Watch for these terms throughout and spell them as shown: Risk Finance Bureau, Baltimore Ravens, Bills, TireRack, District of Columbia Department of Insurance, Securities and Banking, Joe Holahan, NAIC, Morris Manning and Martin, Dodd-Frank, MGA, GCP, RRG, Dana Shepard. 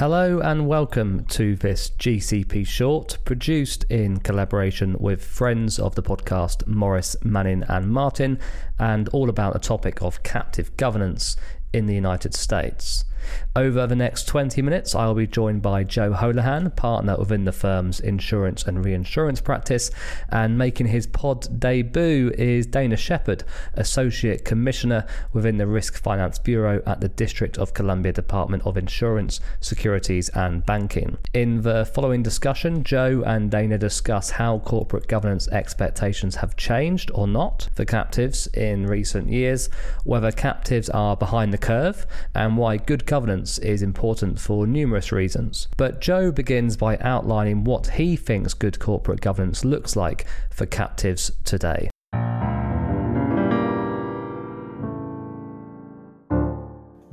Hello and welcome to this GCP short, produced in collaboration with friends of the podcast Morris Manning and Martin, and all about a topic of captive governance in the United States. Over the next 20 minutes, I'll be joined by Joe Holahan, partner within the firm's insurance and reinsurance practice, and making his pod debut is Dana Shepard, Associate Commissioner within the Risk Finance Bureau at the District of Columbia Department of Insurance, Securities and Banking. In the following discussion, Joe and Dana discuss how corporate governance expectations have changed or not for captives in recent years, whether captives are behind the curve, and why good governance is important for numerous reasons. But Joe begins by outlining what he thinks good corporate governance looks like for captives today.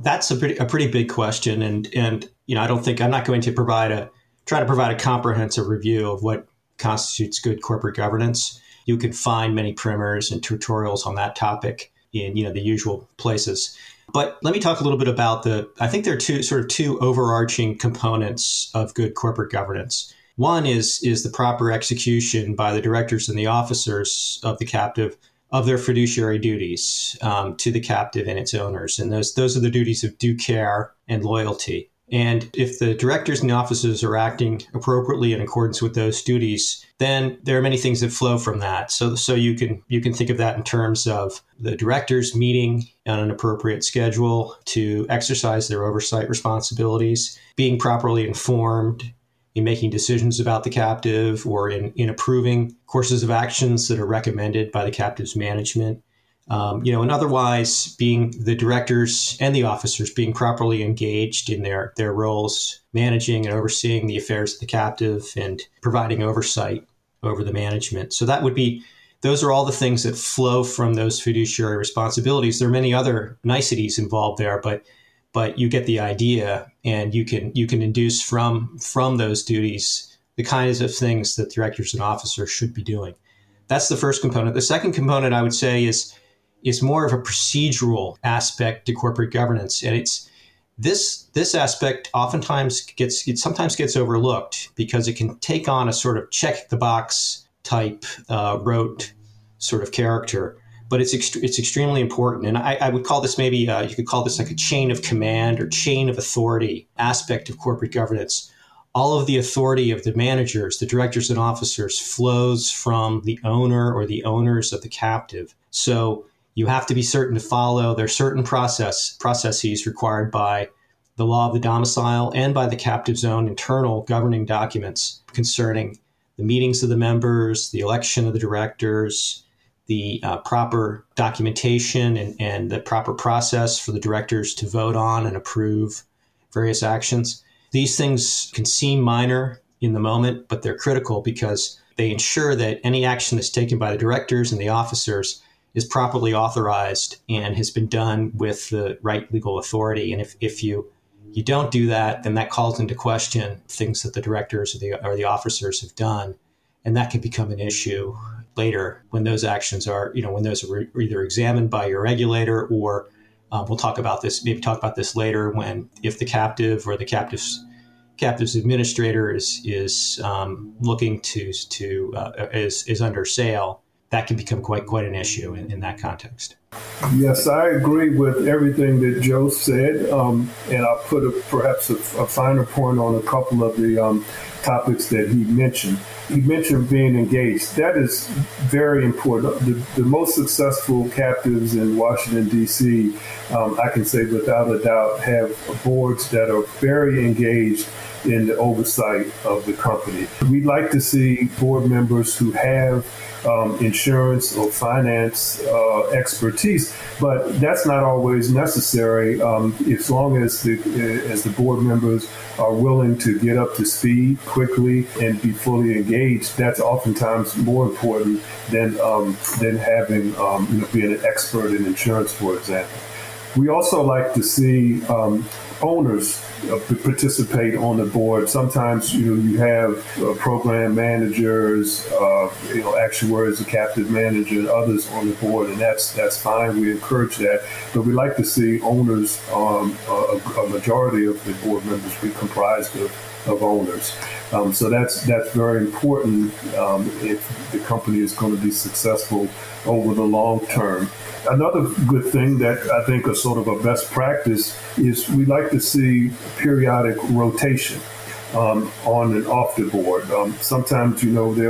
That's a pretty big question, and I don't think I'm not going to provide a comprehensive review of what constitutes good corporate governance. You can find many primers and tutorials on that topic in the usual places. But let me talk a little bit about I think there are two overarching components of good corporate governance. One is the proper execution by the directors and the officers of the captive of their fiduciary duties to the captive and its owners. And those are the duties of due care and loyalty. And if the directors and the officers are acting appropriately in accordance with those duties, then there are many things that flow from that. So you can think of that in terms of the directors meeting on an appropriate schedule to exercise their oversight responsibilities, being properly informed in making decisions about the captive or in approving courses of actions that are recommended by the captive's management. And otherwise being the directors and the officers being properly engaged in their roles, managing and overseeing the affairs of the captive and providing oversight over the management. So those are all the things that flow from those fiduciary responsibilities. There are many other niceties involved there, but you get the idea, and you can induce from those duties the kinds of things that directors and officers should be doing. That's the first component. The second component, I would say, is more of a procedural aspect to corporate governance. And it's this aspect oftentimes sometimes gets overlooked because it can take on a sort of check the box type, rote sort of character, but it's extremely important. And I would call this you could call this like a chain of command or chain of authority aspect of corporate governance. All of the authority of the managers, the directors and officers flows from the owner or the owners of the captive. So you have to be certain to follow. There are certain processes required by the law of the domicile and by the captive's own internal governing documents concerning the meetings of the members, the election of the directors, the proper documentation and the proper process for the directors to vote on and approve various actions. These things can seem minor in the moment, but they're critical because they ensure that any action that's taken by the directors and the officers is properly authorized and has been done with the right legal authority. And if you don't do that, then that calls into question things that the directors or the officers have done, and that can become an issue later when those actions are either examined by your regulator or we'll talk about this later if the captive or the captive's administrator is looking to under sale. That can become quite an issue in that context. Yes, I agree with everything that Joe said, and I'll put perhaps a finer point on a couple of the topics that he mentioned. He mentioned being engaged. That is very important. The most successful captives in Washington, D.C., I can say without a doubt, have boards that are very engaged in the oversight of the company. We'd like to see board members who have insurance or finance expertise, but that's not always necessary as long as the board members are willing to get up to speed quickly and be fully engaged. That's oftentimes more important than having being an expert in insurance, for example. We also like to see owners participate on the board. Sometimes, you have program managers, actuaries, a captive manager, and others on the board, and that's fine. We encourage that, but we like to see owners, a majority of the board members be comprised of owners. So that's very important if the company is going to be successful over the long term. Another good thing that I think is sort of a best practice is we like to see periodic rotation on and off the board. Sometimes, there'll be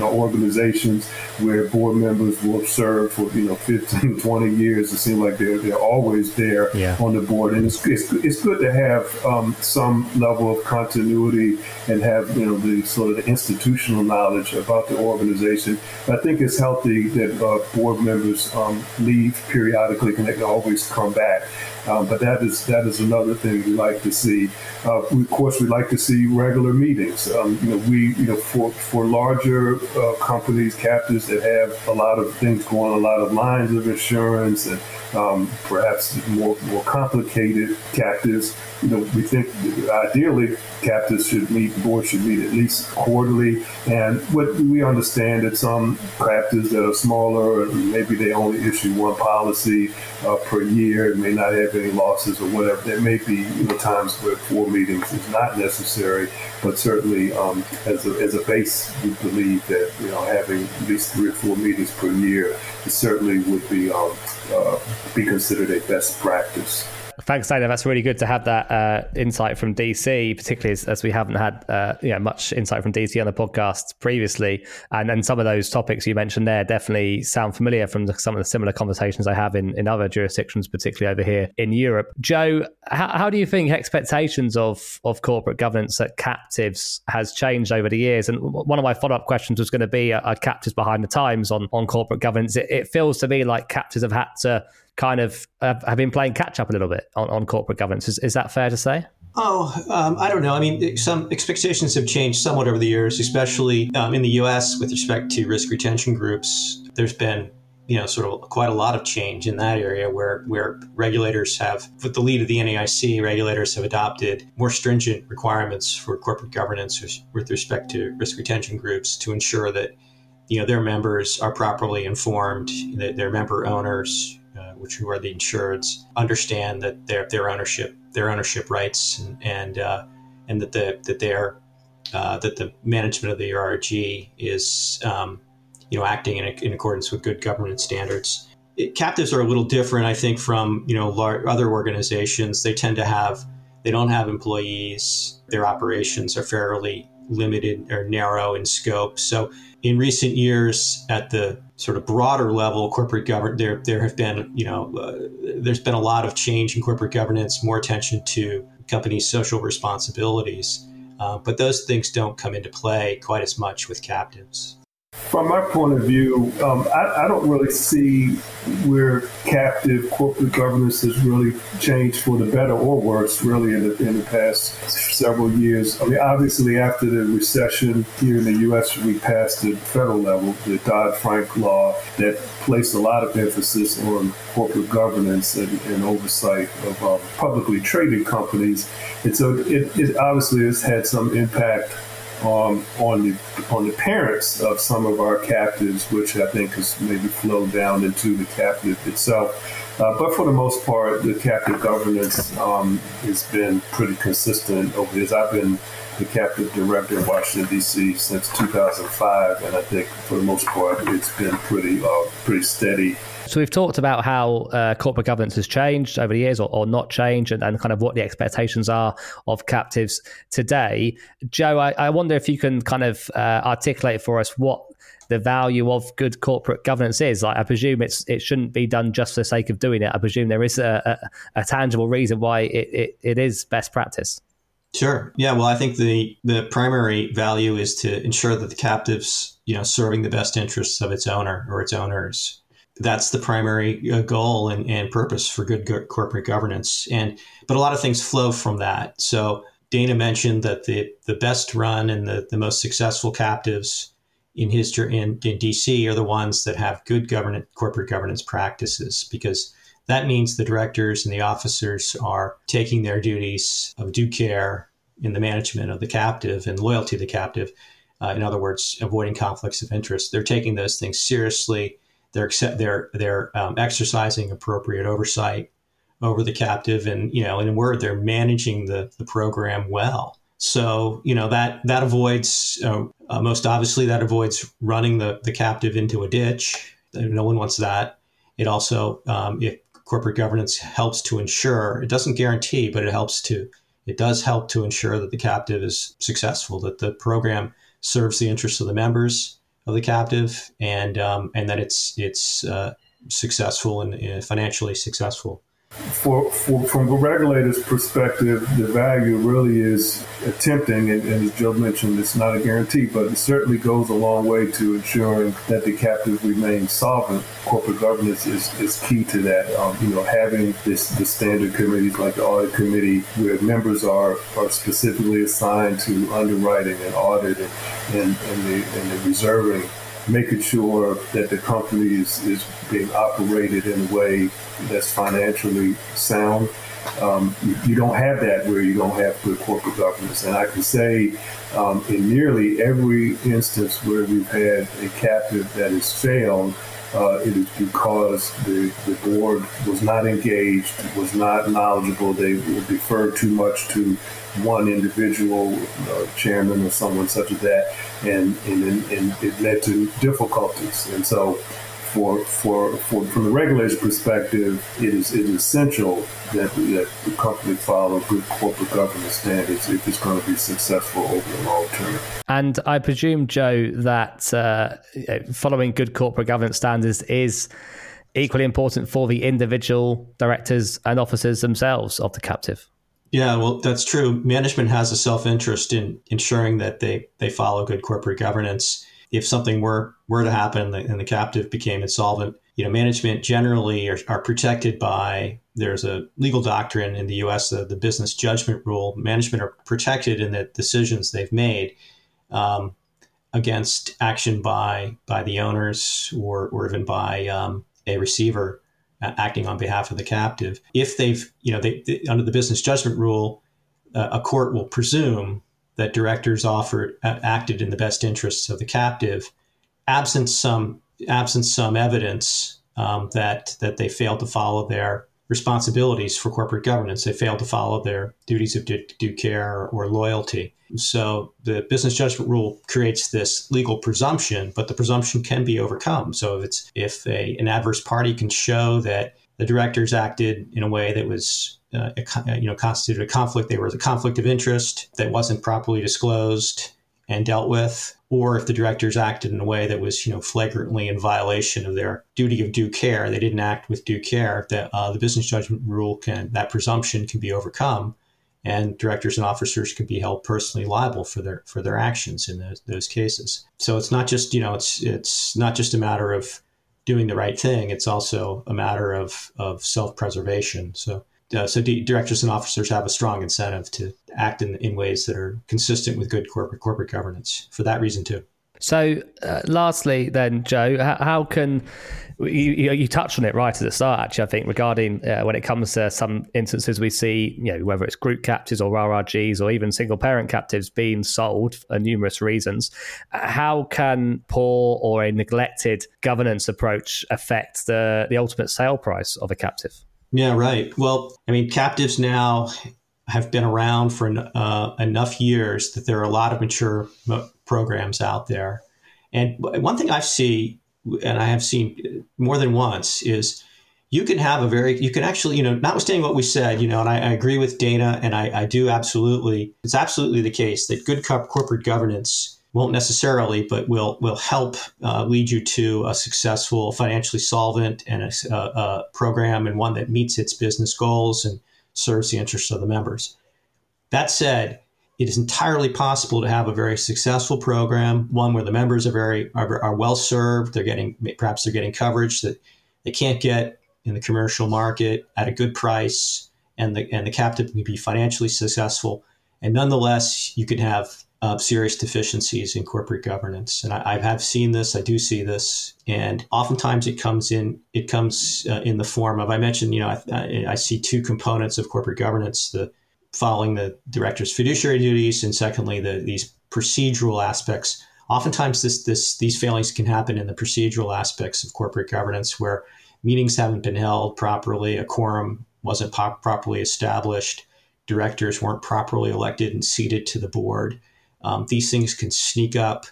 organizations where board members will serve for, 15, 20 years. It seems like they're always there on the board. And it's good to have some level of continuity and have, the sort of the institutional knowledge about the organization. I think it's healthy that board members leave periodically and they can always come back. But that is another thing we like to see. Of course, we like to see regular meetings. For larger companies, captives that have a lot of things going on, a lot of lines of insurance, and perhaps more complicated captives. We think ideally captives should meet, the board should meet at least quarterly. And what we understand that some captives that are smaller, maybe they only issue one policy per year, may not have any losses or whatever. There may be times where 4 meetings is not necessary, but certainly as a base, we believe that having at least 3 or 4 meetings per year certainly would be considered a best practice. Thanks, Dana. That's really good to have that insight from DC, particularly as we haven't had much insight from DC on the podcast previously. And then some of those topics you mentioned there definitely sound familiar from some of the similar conversations I have in other jurisdictions, particularly over here in Europe. Joe, how do you think expectations of corporate governance at captives has changed over the years? And one of my follow-up questions was going to be, are captives behind the times on corporate governance? It feels to me like captives have had to kind of have been playing catch up a little bit on corporate governance. Is that fair to say? I don't know. I mean, some expectations have changed somewhat over the years, especially in the US with respect to risk retention groups. There's been, sort of quite a lot of change in that area where regulators have, with the lead of the NAIC, regulators have adopted more stringent requirements for corporate governance with respect to risk retention groups to ensure that, their members are properly informed, that their member owners, who are the insureds, understand that their ownership rights and that the management of the RRG is acting in accordance with good governance standards. Captives are a little different, I think, from other organizations. They don't have employees. Their operations are fairly limited or narrow in scope. So in recent years, at the sort of broader level, corporate governance, there's been a lot of change in corporate governance, more attention to companies' social responsibilities. But those things don't come into play quite as much with captives. From my point of view, I don't really see where captive corporate governance has really changed for the better or worse, really, in the past several years. I mean, obviously, after the recession here in the U.S., we passed the federal level, the Dodd-Frank law, that placed a lot of emphasis on corporate governance and oversight of publicly traded companies. And so it obviously has had some impact on the parents of some of our captives, which I think has maybe flowed down into the captive itself. But for the most part, the captive governance has been pretty consistent over the years. I've been the captive director in Washington, D.C. since 2005, and I think for the most part, it's been pretty steady. So we've talked about how corporate governance has changed over the years or not changed and kind of what the expectations are of captives today. Joe, I wonder if you can kind of articulate for us what the value of good corporate governance is. Like, I presume it shouldn't be done just for the sake of doing it. I presume there is a tangible reason why it is best practice. Sure. Yeah. Well, I think the primary value is to ensure that the captive's, serving the best interests of its owner or its owners. That's the primary goal and purpose for good corporate governance. But a lot of things flow from that. So Dana mentioned that the best run and the most successful captives in DC are the ones that have good corporate governance practices, because That means the directors and the officers are taking their duties of due care in the management of the captive and loyalty to the captive. In other words, avoiding conflicts of interest. They're taking those things seriously. They're exercising appropriate oversight over the captive, and in a word, they're managing the program well. So that avoids most obviously that avoids running the captive into a ditch. No one wants that. It also, if corporate governance helps to ensure, it doesn't guarantee, but it does help to ensure that the captive is successful, that the program serves the interests of the members of the captive, and that it's successful and financially successful. From the regulator's perspective, the value really is attempting, and as Joe mentioned, it's not a guarantee, but it certainly goes a long way to ensuring that the captive remains solvent. Corporate governance is key to that. Having the standard committees like the audit committee, where members are specifically assigned to underwriting and audit and the reserving, making sure that the company is being operated in a way that's financially sound. You don't have that where you don't have good corporate governance. And I can say in nearly every instance where we've had a captive that has failed, it is because the board was not engaged, was not knowledgeable. They deferred too much to one individual chairman or someone such as that, and it led to difficulties. And so from the regulator's perspective, it is essential that the company follow good corporate governance standards if it's going to be successful over the long term. And I presume, Joe, that following good corporate governance standards is equally important for the individual directors and officers themselves of the captive. Yeah, well, that's true. Management has a self-interest in ensuring that they follow good corporate governance. If something were to happen and the captive became insolvent, management generally are protected by, there's a legal doctrine in the U.S., the business judgment rule. Management are protected in the decisions they've made against action by the owners or even by a receiver acting on behalf of the captive. If they under the business judgment rule, a court will presume that directors acted in the best interests of the captive, absent some evidence that they failed to follow their responsibilities for corporate governance. They failed to follow their duties of due care or loyalty. So the business judgment rule creates this legal presumption, but the presumption can be overcome. So if an adverse party can show that the directors acted in a way that was constituted a conflict. There was a conflict of interest that wasn't properly disclosed and dealt with, or if the directors acted in a way that was, flagrantly in violation of their duty of due care, they didn't act with due care. That the business judgment rule that presumption can be overcome, and directors and officers can be held personally liable for their actions in those cases. So it's not just it's not just a matter of doing the right thing. It's also a matter of self-preservation. So directors and officers have a strong incentive to act in ways that are consistent with good corporate governance for that reason too. So lastly then, Joe, how can, you touched on it right at the start actually, I think, regarding when it comes to some instances we see, whether it's group captives or RRGs or even single parent captives being sold for numerous reasons, how can poor or a neglected governance approach affect the ultimate sale price of a captive? Yeah, right. Well, captives now have been around for enough years that there are a lot of mature programs out there. And one thing I have seen more than once is you can actually, notwithstanding what we said, and I agree with Dana, and I do absolutely, it's absolutely the case that good corporate governance won't necessarily, but will help lead you to a successful, financially solvent and a program, and one that meets its business goals and serves the interests of the members. That said, it is entirely possible to have a very successful program, one where the members are well served. They're getting coverage that they can't get in the commercial market at a good price, and the captive can be financially successful. And nonetheless, you could have of serious deficiencies in corporate governance. And I have seen this, I do see this. And oftentimes it comes in the form of, I mentioned, I see two components of corporate governance, the following the director's fiduciary duties, and secondly, these procedural aspects. Oftentimes these failings can happen in the procedural aspects of corporate governance where meetings haven't been held properly, a quorum wasn't properly established, directors weren't properly elected and seated to the board. These things can sneak up,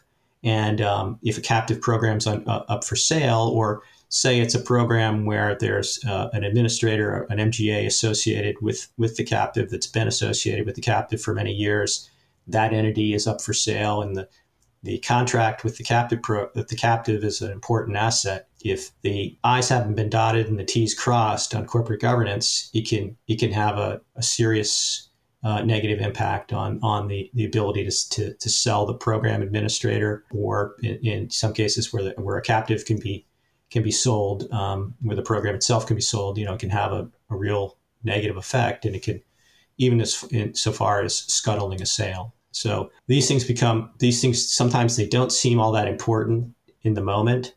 and if a captive program's up for sale, or say it's a program where there's an administrator, an MGA associated with the captive that's been associated with the captive for many years, that entity is up for sale, and the contract with the captive is an important asset. If the I's haven't been dotted and the T's crossed on corporate governance, it can have a serious negative impact on the ability to sell the program administrator, or in some cases where a captive can be sold, where the program itself can be sold. It can have a real negative effect, and it can even so far as scuttling a sale. So these things sometimes they don't seem all that important in the moment,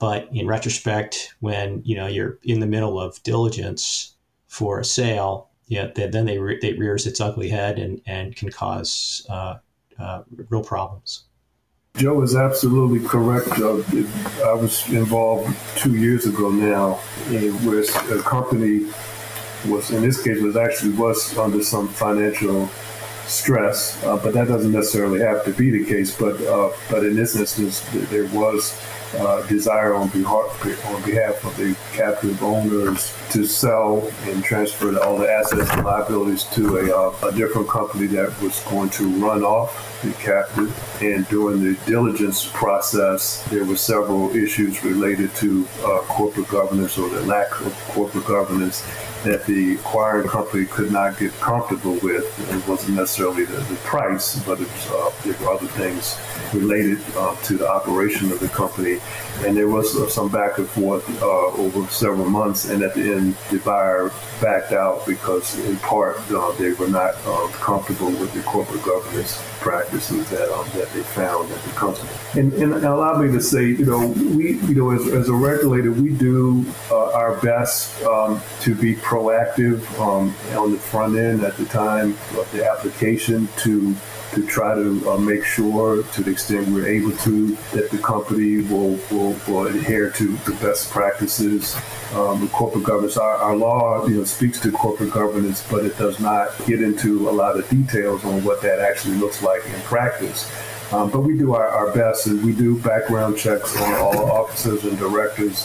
but in retrospect, when you're in the middle of diligence for a sale, then they rears its ugly head and can cause real problems. Joe is absolutely correct. I was involved 2 years ago now with a company was under some financial stress, but that doesn't necessarily have to be the case. But in this instance, there was desire on behalf of the captive owners to sell and transfer all the assets and liabilities to a different company that was going to run off the captive. And during the diligence process, there were several issues related to corporate governance, or the lack of corporate governance, that the acquiring company could not get comfortable with. It wasn't necessarily the price, but there were other things related to the operation of the company. And there was some back and forth over several months. And at the end, the buyer backed out because, in part, they were not comfortable with the corporate governance practices that they found at the company. And allow me to say, we, as a regulator, we do our best to be proactive on the front end at the time of the application to try to make sure, to the extent we're able to, that the company will adhere to the best practices. Corporate governance, our law speaks to corporate governance, but it does not get into a lot of details on what that actually looks like in practice. But we do our best, and we do background checks on all officers and directors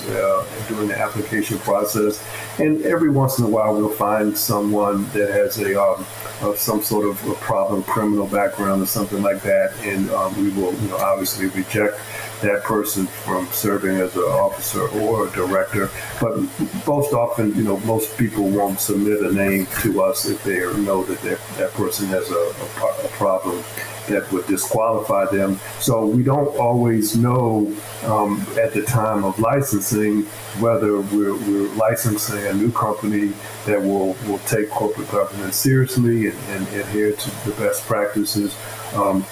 during the application process. And every once in a while, we'll find someone that has some sort of a problem, criminal background or something like that, and we will obviously reject that person from serving as an officer or a director. But most often, most people won't submit a name to us if they know that that person has a problem that would disqualify them. So we don't always know at the time of licensing whether we're licensing a new company that will take corporate governance seriously and adhere to the best practices,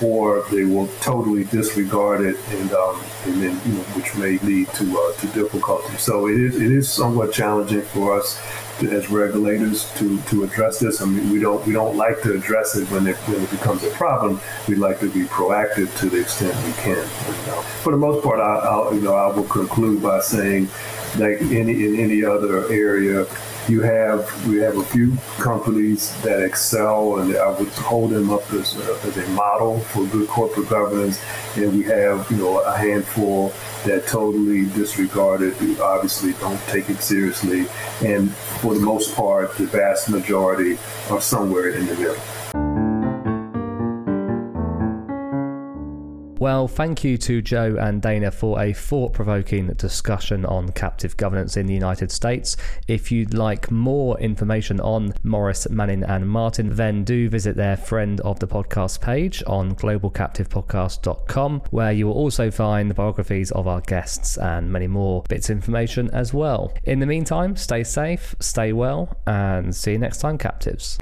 or they will totally disregard it, and then which may lead to difficulty. So it is somewhat challenging for us as regulators to address this. I mean, we don't like to address it when it becomes a problem. We like to be proactive to the extent we can. For the most part, I will conclude by saying, like in any other area, we have a few companies that excel, and I would hold them up as a model for good corporate governance, and we have a handful that totally disregard it, who obviously don't take it seriously, and for the most part, the vast majority are somewhere in the middle. Well, thank you to Joe and Dana for a thought-provoking discussion on captive governance in the United States. If you'd like more information on Morris Manning and Martin, then do visit their friend of the podcast page on globalcaptivepodcast.com, where you will also find the biographies of our guests and many more bits of information as well. In the meantime, stay safe, stay well, and see you next time, captives.